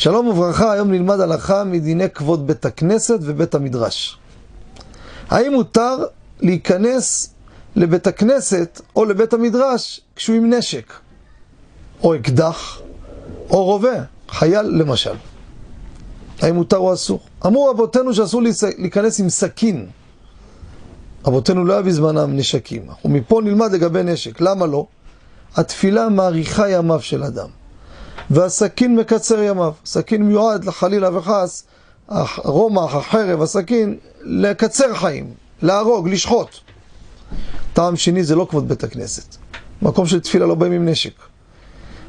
שלום וברכה, היום נלמד הלכה מדיני כבוד בית הכנסת ובית המדרש. האם מותר להיכנס לבית הכנסת או לבית המדרש כשהוא עם נשק? או אקדח, או רובה, חייל למשל. האם מותר או אסור? אמרו רבותינו שאסור להיכנס עם סכין. רבותינו לא היה בזמנם נשקים. ומפה נלמד לגבי נשק. למה לא? התפילה מאריכה ימיו של אדם. והסכין מקצר ימיו. סכין מיועד לחלילה וחס, הרומח, החרב, הסכין, לקצר חיים, להרוג, לשחוט. טעם שני, זה לא כבוד בית הכנסת. מקום של תפילה לא באים עם נשק.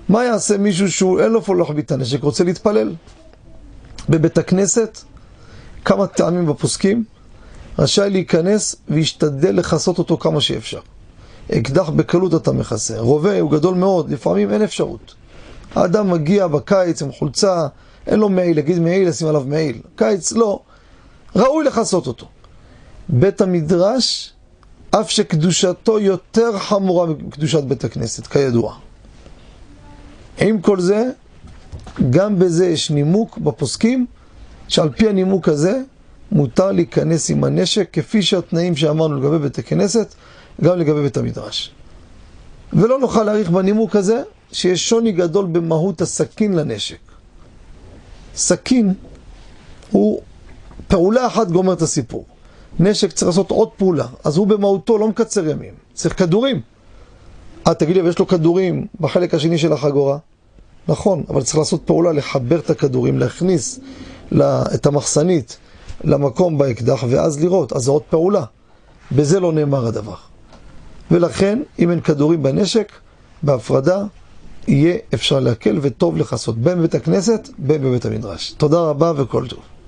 מה יעשה מישהו שהוא אין לו פולח ביטה נשק, רוצה להתפלל? בבית הכנסת, כמה טעמים בפוסקים, רשאי להיכנס וישתדל לחסות אותו כמה שאפשר. אקדח בקלות אתה מכסה, רובה הוא גדול מאוד, לפעמים אין אפשרות. האדם מגיע בקיץ עם חולצה, אין לו מעיל, להגיד מעיל, לשים עליו מעיל. קיץ לא, ראוי לחסות אותו. בית המדרש, אף שקדושתו יותר חמורה מקדושת בית הכנסת, כידוע. עם כל זה, גם בזה יש נימוק בפוסקים, שעל פי הנימוק הזה מותר להיכנס עם הנשק, כפי שהתנאים שאמרנו לגבי בית הכנסת, גם לגבי בית המדרש. ולא נוכל להעריך בנימוק הזה, שיש שוני גדול במהות הסכין לנשק. סכין הוא פעולה אחת גומר את הסיפור. נשק צריך לעשות עוד פעולה, אז הוא במהותו לא מקצר ימים, צריך כדורים. תגיד לי, ויש לו כדורים בחלק השני של החגורה? נכון, אבל צריך לעשות פעולה, לחבר את הכדורים, להכניס את המחסנית למקום באקדח ואז לראות, אז זה עוד פעולה. בזה לא נאמר הדבר. ולכן, אם אין כדורים בנשק, בהפרדה, יהיה אפשר להקל וטוב לחסות בין בית הכנסת, בין בבית המדרש. תודה רבה וכל טוב.